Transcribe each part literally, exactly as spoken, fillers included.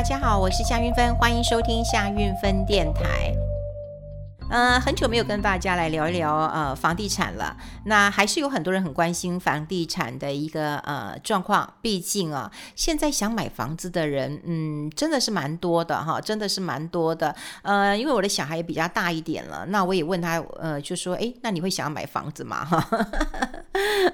大家好，我是夏运芬，欢迎收听夏运芬电台。呃，很久没有跟大家来聊一聊呃房地产了。那还是有很多人很关心房地产的一个呃状况，毕竟啊、哦，现在想买房子的人，嗯，真的是蛮多的哈，真的是蛮多的。呃，因为我的小孩也比较大一点了，那我也问他，呃，就说，哎，那你会想要买房子吗？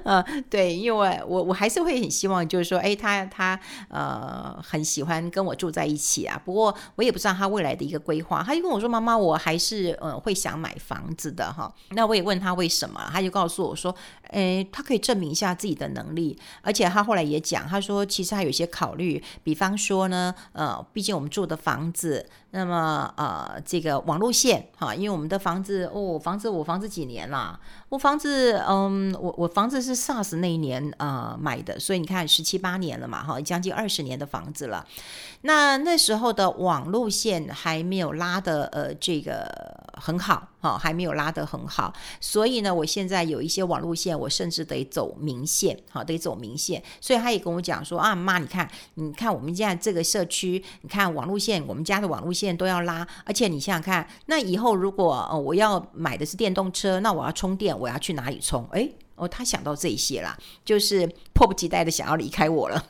呃，对，因为我我还是会很希望，就是说，哎，他他呃很喜欢跟我住在一起啊。不过我也不知道他未来的一个规划，他就跟我说，妈妈，我还是呃。会想买房子的哈，那我也问他为什么，他就告诉我说，诶，他可以证明一下自己的能力，而且他后来也讲，他说其实他有些考虑，比方说呢，呃，毕竟我们住的房子，那么呃，这个网路线哈，因为我们的房子，哦，房子我房子几年啦，我房子，嗯，我我房子是 SARS 那一年呃买的，所以你看十七八年了嘛哈，将近二十年的房子了，那那时候的网路线还没有拉的呃这个很。很好哈，还没有拉得很好，所以呢，我现在有一些网路线，我甚至得走明线，好，得走明线。所以他也跟我讲说啊，妈，你看，你看我们现在这个社区，你看网路线，我们家的网路线都要拉，而且你想想看，那以后如果、呃、我要买的是电动车，那我要充电，我要去哪里充？哎。哦，他想到这一些啦，就是迫不及待的想要离开我了。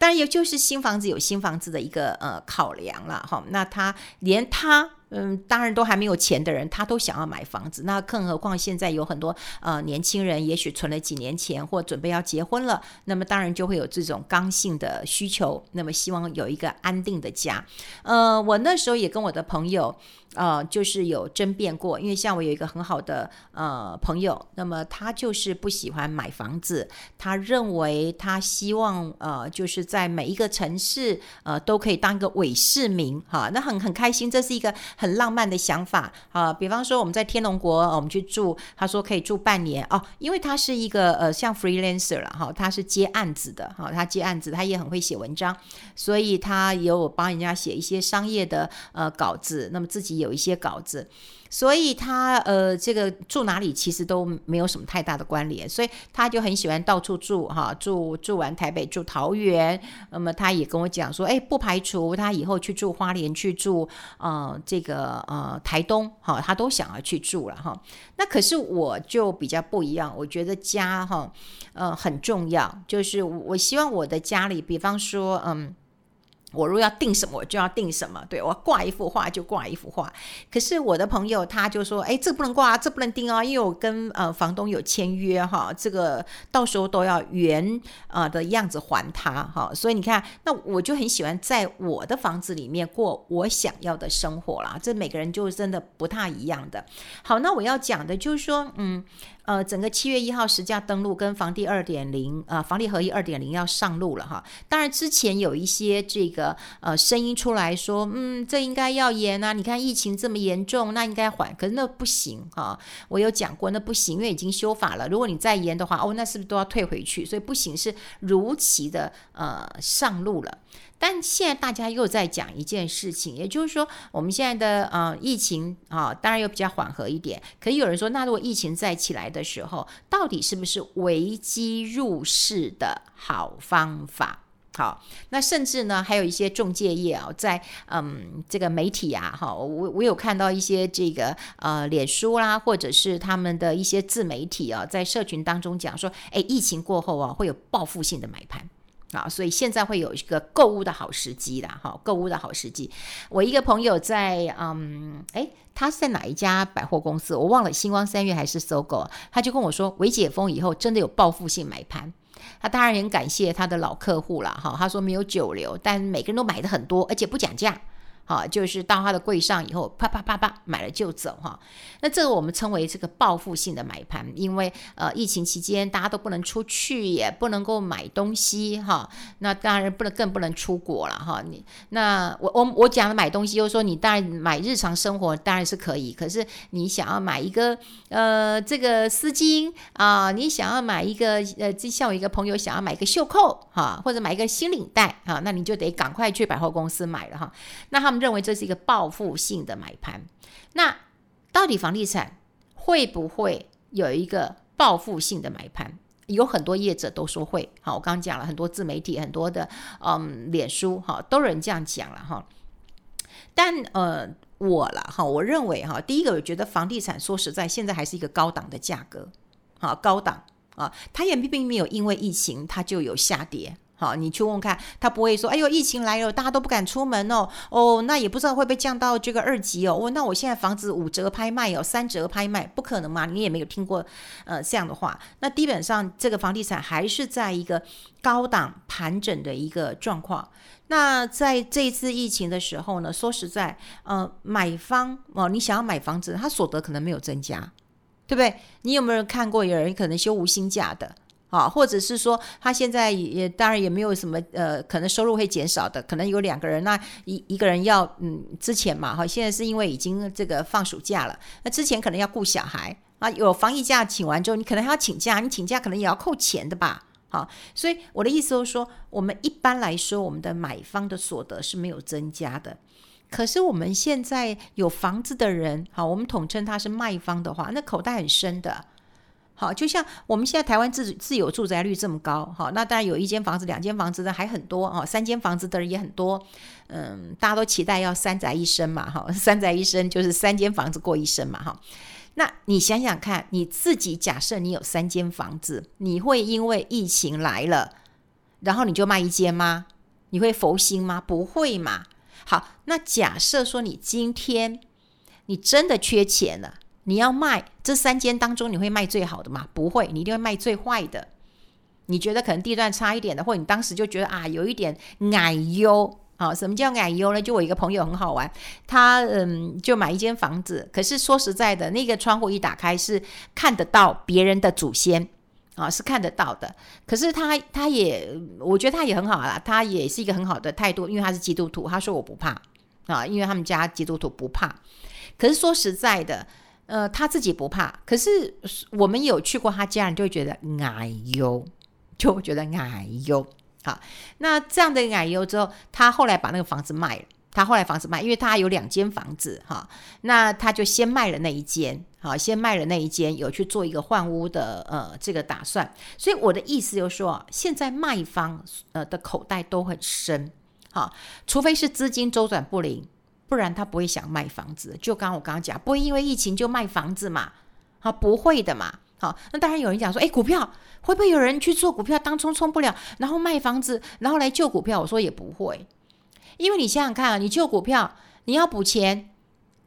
当然，也就是新房子有新房子的一个呃考量啦。哈、哦，那他连他嗯，当然都还没有钱的人，他都想要买房子，那更何况现在有很多呃年轻人，也许存了几年钱或准备要结婚了，那么当然就会有这种刚性的需求，那么希望有一个安定的家。呃，我那时候也跟我的朋友呃，就是有争辩过，因为像我有一个很好的呃朋友。那么他就是不喜欢买房子，他认为他希望呃就是在每一个城市呃都可以当一个伪市民哈，那很很开心，这是一个很浪漫的想法啊、呃。比方说我们在天龙国、呃、我们去住，他说可以住半年哦，因为他是一个呃像 freelancer 啦哈、哦，他是接案子的哈、哦，他接案子，他也很会写文章，所以他也有帮人家写一些商业的呃稿子，那么自己有一些稿子。所以他呃，这个住哪里其实都没有什么太大的关联，所以他就很喜欢到处住哈，住住完台北住桃园，那么他也跟我讲说，哎，不排除他以后去住花莲，去住呃这个呃台东哈，他都想要去住了哈。那可是我就比较不一样，我觉得家哈呃很重要，就是我希望我的家里，比方说嗯。我如果要定什么我就要定什么，对，我挂一幅画就挂一幅画。可是我的朋友他就说，哎，这不能挂，这不能定哦，因为我跟、呃、房东有签约哈，这个到时候都要原、呃、的样子还他哈。所以你看，那我就很喜欢在我的房子里面过我想要的生活啦，这每个人就真的不太一样的。好，那我要讲的就是说嗯呃，整个七月一号实价登录跟房地 二点零、呃、房地合一 二点零 要上路了哈。当然之前有一些这个呃声音出来说，嗯，这应该要延啊，你看疫情这么严重，那应该缓，可是那不行哈。我有讲过那不行，因为已经修法了，如果你再延的话，哦，那是不是都要退回去？所以不行是如期的呃上路了。但现在大家又在讲一件事情，也就是说我们现在的、呃、疫情、啊、当然又比较缓和一点，可是有人说，那如果疫情再起来的时候，到底是不是危机入市的好方法？好，那甚至呢，还有一些仲介业啊、哦，在嗯这个媒体啊，哈、哦，我我有看到一些这个呃脸书啦，或者是他们的一些自媒体啊、哦，在社群当中讲说，哎，疫情过后啊，会有报复性的买盘。好，所以现在会有一个购物的好时机啦，哈，购物的好时机。我一个朋友在，嗯，哎，他是在哪一家百货公司？我忘了，星光三月还是搜狗？他就跟我说，微解封以后真的有报复性买盘。他当然很感谢他的老客户啦，哈，他说没有久留，但每个人都买的很多，而且不讲价。好，就是到他的柜上以后，啪啪啪啪买了就走哈。那这个我们称为这个报复性的买盘，因为呃疫情期间大家都不能出去，也不能够买东西哈。那当然不能，更不能出国了哈。你那我我我讲的买东西，就是说你当然买日常生活当然是可以，可是你想要买一个呃这个丝巾啊、呃，你想要买一个呃，像我一个朋友想要买一个袖扣哈，或者买一个新领带哈，那你就得赶快去百货公司买了哈。那他们。认为这是一个报复性的买盘，那到底房地产会不会有一个报复性的买盘？有很多业者都说会。好，我刚刚讲了很多自媒体，很多的嗯，脸书哈，都有人这样讲了哈。但呃，我啦哈，我认为哈，第一个我觉得房地产说实在，现在还是一个高档的价格，好高档啊，它也并没有因为疫情它就有下跌。好，你去问看，他不会说哎呦疫情来了大家都不敢出门哦，哦那也不知道会不会降到这个二级哦，哦那我现在房子五折拍卖哦，三折拍卖，不可能嘛，你也没有听过呃这样的话。那基本上这个房地产还是在一个高档盘整的一个状况。那在这一次疫情的时候呢，说实在呃买方哦，你想要买房子，他所得可能没有增加，对不对？你有没有看过有人可能休无薪假的啊，或者是说他现在也当然也没有什么呃，可能收入会减少的，可能有两个人，那一一个人要嗯之前嘛哈，现在是因为已经这个放暑假了，那之前可能要顾小孩啊，有防疫假请完之后，你可能还要请假，你请假可能也要扣钱的吧，好，所以我的意思就是说，我们一般来说我们的买方的所得是没有增加的。可是我们现在有房子的人，好，我们统称他是卖方的话，那口袋很深的。好，就像我们现在台湾 自, 自有住宅率这么高，好，那当然有一间房子两间房子的还很多、哦、三间房子的人也很多，嗯，大家都期待要三宅一生嘛、哦、三宅一生就是三间房子过一生嘛、哦、那你想想看，你自己假设你有三间房子，你会因为疫情来了然后你就卖一间吗？你会佛心吗？不会嘛。好，那假设说你今天你真的缺钱了，你要卖这三间当中，你会卖最好的吗？不会，你一定会卖最坏的。你觉得可能地段差一点的，或者你当时就觉得啊，有一点矮优啊。什么叫矮优呢？就我一个朋友很好玩，他嗯就买一间房子，可是说实在的，那个窗户一打开是看得到别人的祖先啊，是看得到的。可是他他也，我觉得他也很好啦，他也是一个很好的态度，因为他是基督徒，他说我不怕啊，因为他们家基督徒不怕。可是说实在的。呃，他自己不怕，可是我们有去过他家人就会觉得哎呦，就会觉得哎呦。好，那这样的哎呦之后，他后来把那个房子卖了，他后来房子卖，因为他有两间房子哈，那他就先卖了那一间，好，先卖了那一间，有去做一个换屋的呃这个打算。所以我的意思就是说，现在卖方呃的口袋都很深，好，除非是资金周转不灵。不然他不会想卖房子，就刚刚我刚刚讲，不会因为疫情就卖房子嘛，好，不会的嘛。好，那当然有人讲说，哎，股票会不会有人去做股票，当冲冲不了，然后卖房子，然后来救股票？我说也不会，因为你想想看啊，你救股票，你要补钱，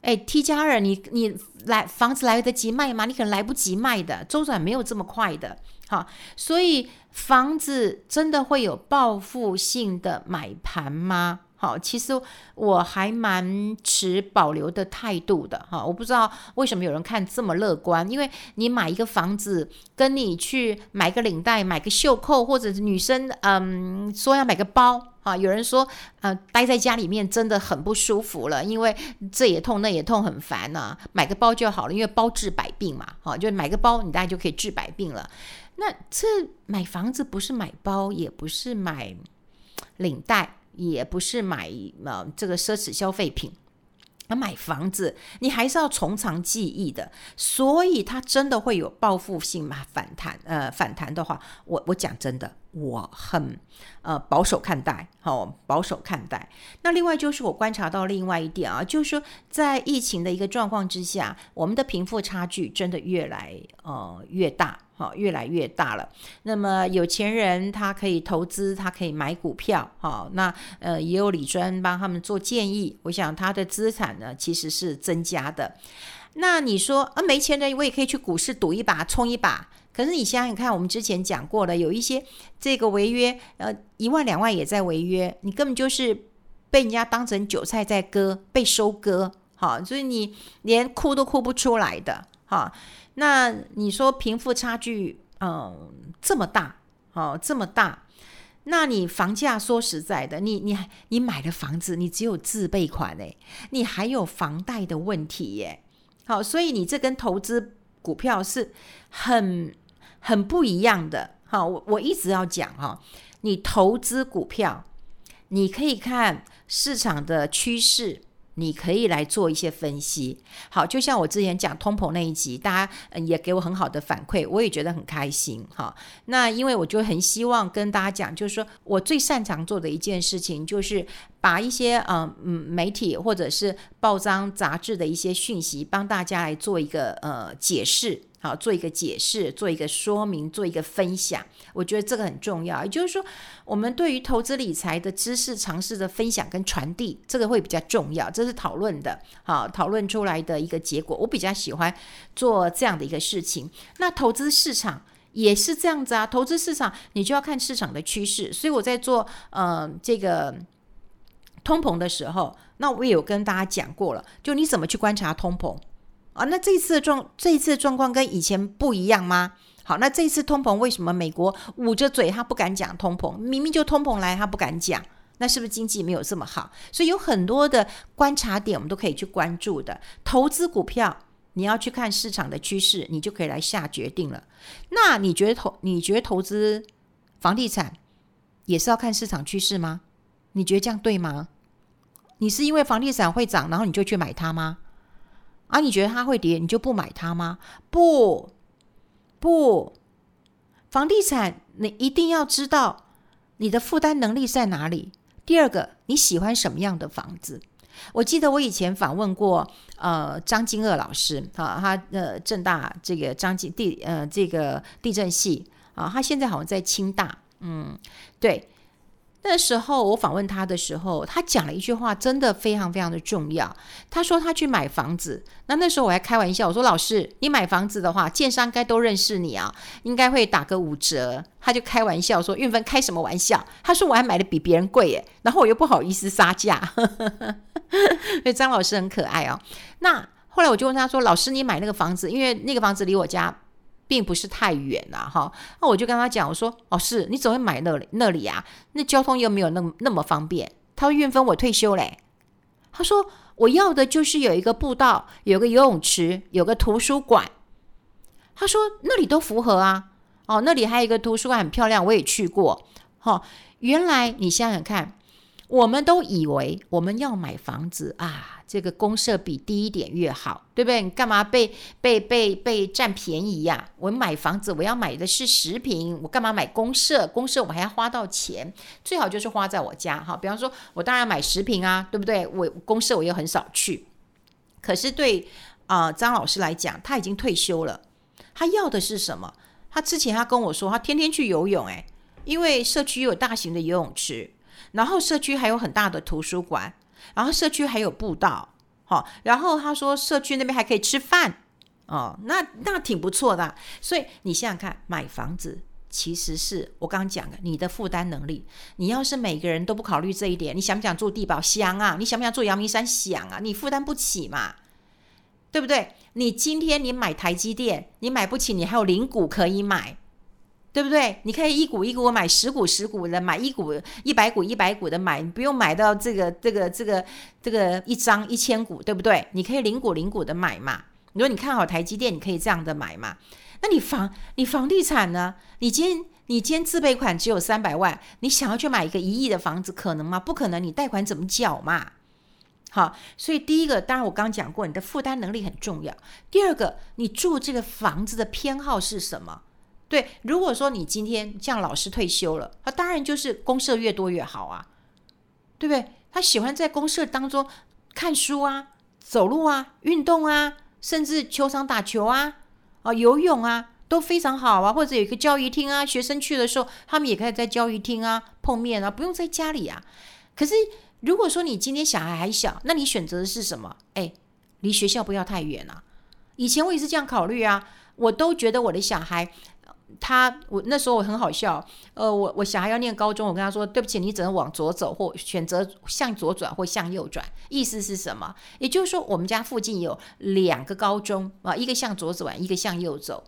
哎 ，T 加二，你你来房子来得及卖吗？你可能来不及卖的，周转没有这么快的。好，所以房子真的会有报复性的买盘吗？好，其实我还蛮持保留的态度的哈，我不知道为什么有人看这么乐观，因为你买一个房子，跟你去买个领带、买个袖扣，或者女生嗯说要买个包啊，有人说呃待在家里面真的很不舒服了，因为这也痛那也痛，很烦啊，买个包就好了，因为包治百病嘛，哈，就买个包你大概就可以治百病了。那这买房子不是买包，也不是买领带。也不是买、呃、这个奢侈消费品，买房子你还是要从长计议的，所以它真的会有报复性嘛反弹，呃反弹的话，我我讲真的，我很呃保守看待，哦，保守看待。那另外就是我观察到另外一点啊，就是说在疫情的一个状况之下，我们的贫富差距真的越来呃越大。好，越来越大了。那么有钱人他可以投资，他可以买股票，好，那呃也有理专帮他们做建议。我想他的资产呢其实是增加的。那你说啊，没钱的我也可以去股市赌一把，冲一把。可是你想想看，我们之前讲过了，有一些这个违约，呃，一万两万也在违约，你根本就是被人家当成韭菜在割，被收割，好，所以你连哭都哭不出来的。好，那你说贫富差距嗯这么大，哦，这么大，那你房价说实在的，你你你买了房子，你只有自备款哎，你还有房贷的问题耶。好，所以你这跟投资股票是很很不一样的。好，我我一直要讲哈，哦，你投资股票，你可以看市场的趋势。你可以来做一些分析。好，就像我之前讲通膨那一集，大家也给我很好的反馈，我也觉得很开心。好，那因为我就很希望跟大家讲，就是说我最擅长做的一件事情就是把一些、呃、媒体或者是报章杂志的一些讯息帮大家来做一个、呃、解释，好，做一个解释，做一个说明，做一个分享，我觉得这个很重要。也就是说我们对于投资理财的知识常识的分享跟传递，这个会比较重要，这是讨论的，好，讨论出来的一个结果，我比较喜欢做这样的一个事情。那投资市场也是这样子啊，投资市场你就要看市场的趋势，所以我在做、呃、这个通膨的时候，那我也有跟大家讲过了，就你怎么去观察通膨啊、那这一次的状这一次的状况跟以前不一样吗？好，那这一次通膨为什么美国捂着嘴他不敢讲通膨，明明就通膨来他不敢讲，那是不是经济没有这么好？所以有很多的观察点我们都可以去关注的。投资股票你要去看市场的趋势，你就可以来下决定了。那你觉得投你觉得投资房地产也是要看市场趋势吗？你觉得这样对吗？你是因为房地产会涨然后你就去买它吗？啊，你觉得它会跌你就不买它吗？不不，房地产你一定要知道你的负担能力在哪里。第二个，你喜欢什么样的房子？我记得我以前访问过呃张金锷老师、啊、他呃政大这个张金地呃这个地震系啊，他现在好像在清大，嗯，对。那时候我访问他的时候，他讲了一句话真的非常非常的重要。他说他去买房子，那那时候我还开玩笑，我说老师你买房子的话建商应该都认识你啊，应该会打个五折。他就开玩笑说运芬开什么玩笑，他说我还买的比别人贵耶，然后我又不好意思杀价所以张老师很可爱哦。那后来我就问他说，老师你买那个房子，因为那个房子离我家并不是太远啦、啊、那我就跟他讲，我说老师你怎么会买那 里, 那里啊，那交通又没有那 么, 那么方便。他说运芬我退休嘞，他说我要的就是有一个步道，有个游泳池，有个图书馆。他说那里都符合啊，哦，那里还有一个图书馆很漂亮，我也去过、哦、原来你想想看，我们都以为我们要买房子啊，这个公设比低一点越好，对不对？你干嘛被被被被占便宜呀、啊？我买房子我要买的是十坪，我干嘛买公设？公设我还要花到钱，最好就是花在我家哈。比方说，我当然买十坪啊，对不对？我公设我又很少去。可是对啊、呃，张老师来讲，他已经退休了，他要的是什么？他之前他跟我说，他天天去游泳、欸，哎，因为社区有大型的游泳池。然后社区还有很大的图书馆，然后社区还有步道、哦、然后他说社区那边还可以吃饭、哦、那, 那挺不错的、啊、所以你想想看，买房子其实是我刚刚讲的你的负担能力。你要是每个人都不考虑这一点，你想不想住地堡？想啊。你想不想住阳明山？想啊。你负担不起嘛，对不对？你今天你买台积电你买不起，你还有零股可以买，对不对？你可以一股一股买，十股十股的买，一股一百股一百股的买，你不用买到这个这个这个这个一张一千股，对不对？你可以零股零股的买嘛。如果你看好台积电，你可以这样的买嘛。那你房你房地产呢？你今天你今天自备款只有三百万，你想要去买一个一亿的房子，可能吗？不可能，你贷款怎么缴嘛？好，所以第一个当然我刚讲过，你的负担能力很重要。第二个，你住这个房子的偏好是什么？对，如果说你今天像老师退休了，他当然就是公社越多越好啊，对不对？他喜欢在公社当中看书啊，走路啊，运动啊，甚至球场打球啊、呃、游泳啊，都非常好啊。或者有一个教育厅啊，学生去的时候他们也可以在教育厅啊碰面啊，不用在家里啊。可是如果说你今天小孩还小，那你选择的是什么？哎，离学校不要太远啊。以前我也是这样考虑啊，我都觉得我的小孩他我那时候我很好笑，呃，我我小孩要念高中，我跟他说对不起，你只能往左走，或选择向左转或向右转。意思是什么？也就是说我们家附近有两个高中啊，一个向左转，一个向右走，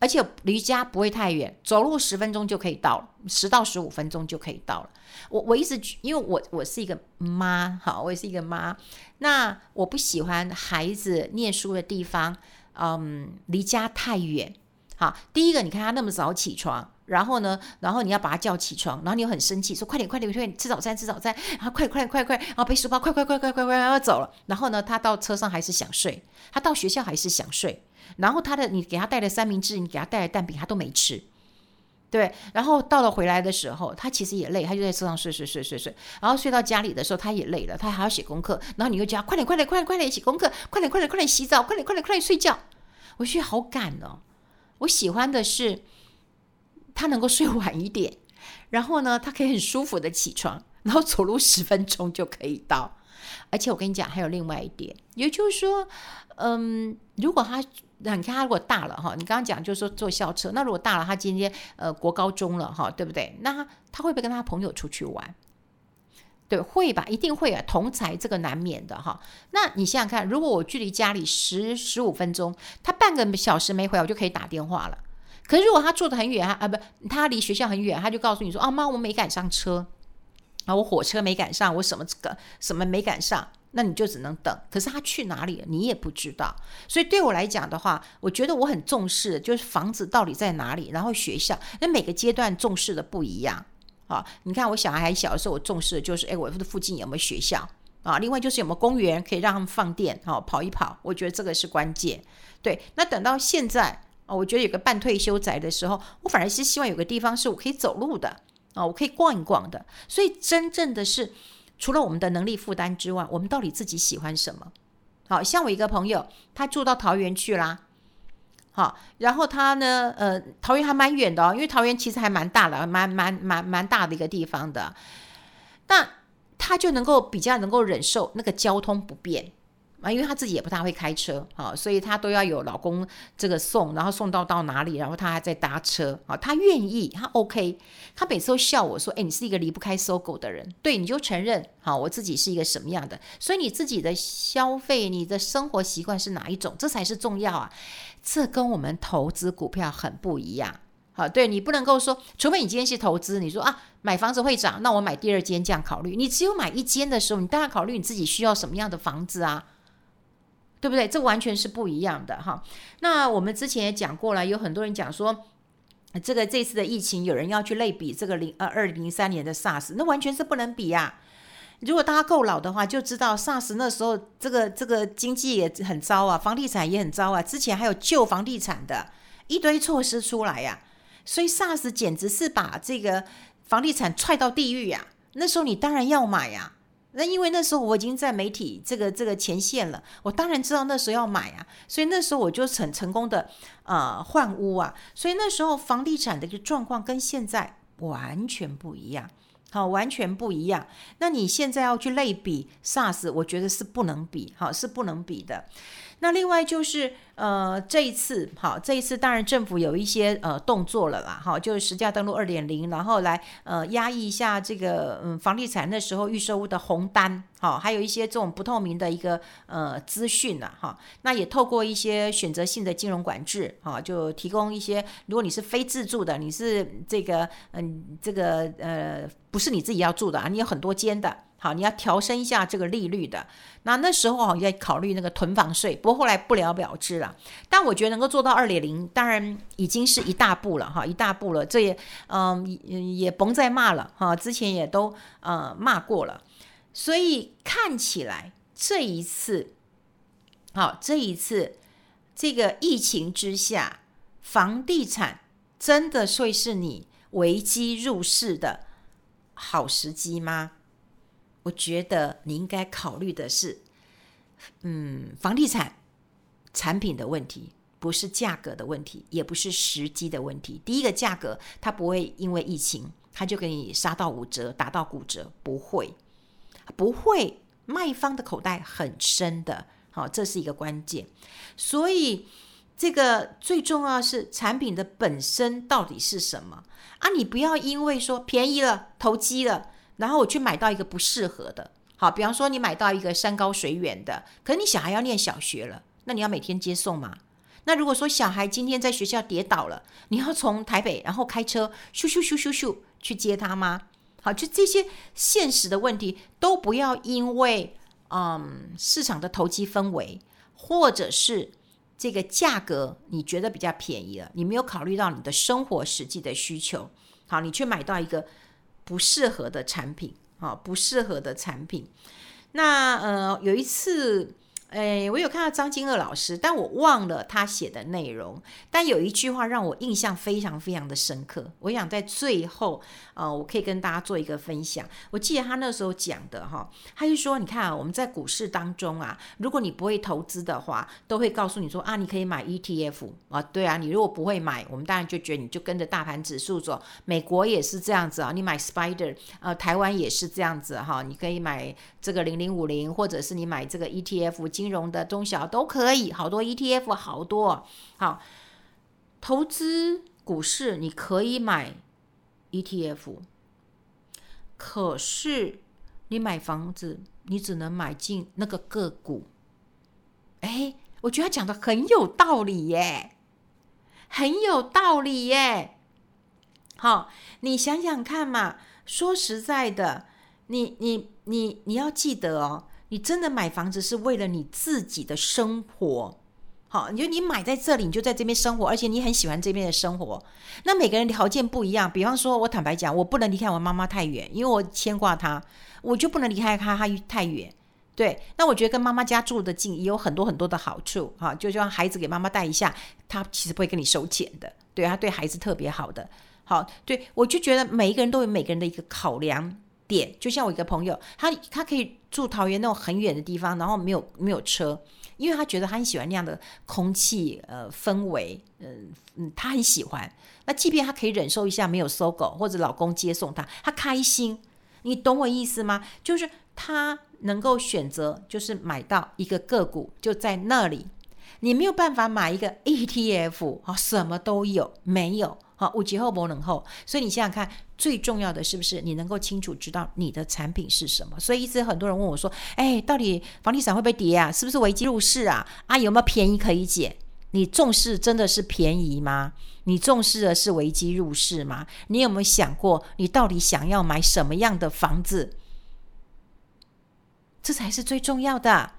而且离家不会太远，走路十分钟就可以到了，十到十五分钟就可以到了。我我一直因为我我是一个妈，好，我也是一个妈，那我不喜欢孩子念书的地方，嗯，离家太远。好，第一个你看他那么早起床，然后呢，然后你要把他叫起床，然后你又很生气，说快点快点快点吃早餐吃早餐，然后快快快快，然后背书包快快快快快快要走了。然后呢，他到车上还是想睡，他到学校还是想睡，然后他的你给他带了三明治，你给他带了蛋饼，他都没吃。对，然后到了回来的时候，他其实也累，他就在车上睡睡睡睡睡，然后睡到家里的时候，他也累了，他还要写功课，然后你又叫他快点快点快点快点写功课，快点快点快点洗澡，快点快点快点睡觉。我觉得好赶哦。我喜欢的是他能够睡晚一点，然后呢，他可以很舒服的起床，然后走路十分钟就可以到。而且我跟你讲，还有另外一点，也就是说，嗯，如果他。那你看他如果大了哈，你刚刚讲就是说坐校车，那如果大了，他今天呃国高中了哈，对不对？那 他, 他会不会跟他朋友出去玩？对，会吧，一定会啊，同侪这个难免的哈。那你想想看，如果我距离家里十十五分钟，他半个小时没回来，我就可以打电话了。可是如果他住得很远，他啊不，他离学校很远，他就告诉你说啊妈，我没赶上车啊，我火车没赶上，我什么这个什么没赶上。那你就只能等，可是他去哪里了你也不知道。所以对我来讲的话，我觉得我很重视就是房子到底在哪里，然后学校，那每个阶段重视的不一样啊。你看我小孩还小的时候，我重视的就是哎，我的附近有没有学校啊，另外就是有没有公园可以让他们放电啊，跑一跑，我觉得这个是关键。对，那等到现在啊，我觉得有个半退休宅的时候，我反而是希望有个地方是我可以走路的啊，我可以逛一逛的。所以真正的是除了我们的能力负担之外，我们到底自己喜欢什么？好像我一个朋友，他住到桃园去啦，好，然后他呢，呃，桃园还蛮远的哦，因为桃园其实还蛮大的，蛮蛮蛮蛮大的一个地方的。那他就能够比较能够忍受那个交通不便啊，因为他自己也不大会开车啊，所以他都要有老公这个送，然后送到到哪里，然后他还在搭车啊，他愿意，他 OK。他每次都笑我说：“哎，你是一个离不开搜狗的人。”对，你就承认好，我自己是一个什么样的，所以你自己的消费、你的生活习惯是哪一种，这才是重要啊。这跟我们投资股票很不一样。好，对，你不能够说，除非你今天是投资，你说啊买房子会涨，那我买第二间这样考虑。你只有买一间的时候，你当然考虑你自己需要什么样的房子啊。对不对？这完全是不一样的哈。那我们之前也讲过了，有很多人讲说，这个这次的疫情，有人要去类比这个零呃二零零三年的 SARS， 那完全是不能比啊。如果大家够老的话，就知道 SARS 那时候这个这个经济也很糟啊，房地产也很糟啊，之前还有救房地产的一堆措施出来呀、啊，所以 SARS 简直是把这个房地产踹到地狱呀、啊。那时候你当然要买呀、啊。那因为那时候我已经在媒体这个这个前线了，我当然知道那时候要买啊，所以那时候我就很成功的呃换屋啊，所以那时候房地产的一个状况跟现在完全不一样，好，完全不一样。那你现在要去类比 SARS， 我觉得是不能比，好，是不能比的。那另外就是呃这一次好，这一次当然政府有一些呃动作了啦，好，就是实价登录 二点零， 然后来呃压抑一下这个嗯房地产那时候预售屋的红单，好，还有一些这种不透明的一个呃资讯啊，好，那也透过一些选择性的金融管制，好，就提供一些，如果你是非自住的，你是这个嗯这个呃不是你自己要住的啊，你有很多间的。好，你要调升一下这个利率的，那那时候好像在考虑那个囤房税，不过后来不了了之了。但我觉得能够做到 二点零， 当然已经是一大步了哈，一大步了。这也嗯也甭再骂了哈，之前也都呃骂过了。所以看起来这一次，好，这一次这个疫情之下，房地产真的会是你危机入市的好时机吗？我觉得你应该考虑的是，嗯，房地产产品的问题，不是价格的问题，也不是时机的问题。第一个，价格它不会因为疫情，它就给你杀到五折，打到骨折，不会，不会。卖方的口袋很深的，好，这是一个关键。所以这个最重要是产品的本身到底是什么啊？你不要因为说便宜了，投机了。然后我去买到一个不适合的，好，比方说你买到一个山高水远的，可是你小孩要念小学了，那你要每天接送吗？那如果说小孩今天在学校跌倒了，你要从台北然后开车咻咻咻咻咻去接他吗？好，就这些现实的问题都不要因为嗯市场的投机氛围，或者是这个价格你觉得比较便宜了，你没有考虑到你的生活实际的需求，好，你却买到一个不适合的产品，好，不适合的产品。那呃，有一次诶，我有看到张金锷老师，但我忘了他写的内容，但有一句话让我印象非常非常的深刻，我想在最后、呃、我可以跟大家做一个分享。我记得他那时候讲的、哦、他就说，你看、啊、我们在股市当中啊，如果你不会投资的话，都会告诉你说啊，你可以买 E T F 啊，对啊，你如果不会买，我们当然就觉得你就跟着大盘指数走，美国也是这样子啊，你买 Spider、呃、台湾也是这样子啊，你可以买这个零零五零，或者是你买这个 E T F，金融的中小都可以，好多 E T F 好多，好，投资股市你可以买 E T F， 可是你买房子你只能买进那个个股。哎，我觉得他讲的很有道理耶，很有道理耶。好，你想想看嘛，说实在的，你你你你要记得哦。你真的买房子是为了你自己的生活，好，你就你买在这里，你就在这边生活，而且你很喜欢这边的生活。那每个人条件不一样，比方说我坦白讲，我不能离开我妈妈太远，因为我牵挂她，我就不能离开她太远。对，那我觉得跟妈妈家住的近也有很多很多的好处，哈，就像孩子给妈妈带一下，她其实不会跟你收钱的，对，她对孩子特别好的，好，对，我就觉得每一个人都有每个人的一个考量。就像我一个朋友， 他, 他可以住桃园那种很远的地方，然后没 有, 没有车，因为他觉得他很喜欢那样的空气、呃、氛围、呃嗯、他很喜欢。那即便他可以忍受一下没有搜狗或者老公接送他，他开心，你懂我意思吗？就是他能够选择，就是买到一个个股就在那里。你没有办法买一个 E T F、哦、什么都有，没有，五节后不能后。所以你想想看，最重要的是不是你能够清楚知道你的产品是什么？所以一直很多人问我说，哎，到底房地产会不会跌啊？是不是危机入市啊？啊，有没有便宜可以捡？你重视真的是便宜吗？你重视的是危机入市吗？你有没有想过你到底想要买什么样的房子？这才是最重要的。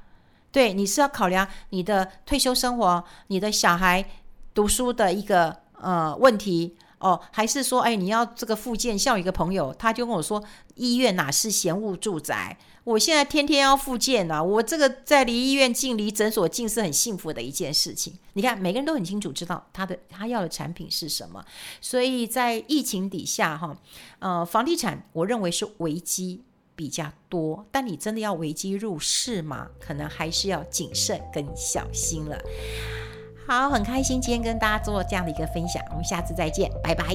对，你是要考量你的退休生活，你的小孩读书的一个呃，问题哦，还是说，哎，你要这个复健？像我一个朋友，他就跟我说，医院哪是嫌恶住宅？我现在天天要复健啊，我这个在离医院近、离诊所近是很幸福的一件事情。你看，每个人都很清楚知道他的他要的产品是什么，所以在疫情底下哈，呃，房地产我认为是危机比较多，但你真的要危机入市吗？可能还是要谨慎跟小心了。好，很开心今天跟大家做这样的一个分享，我们下次再见，拜拜。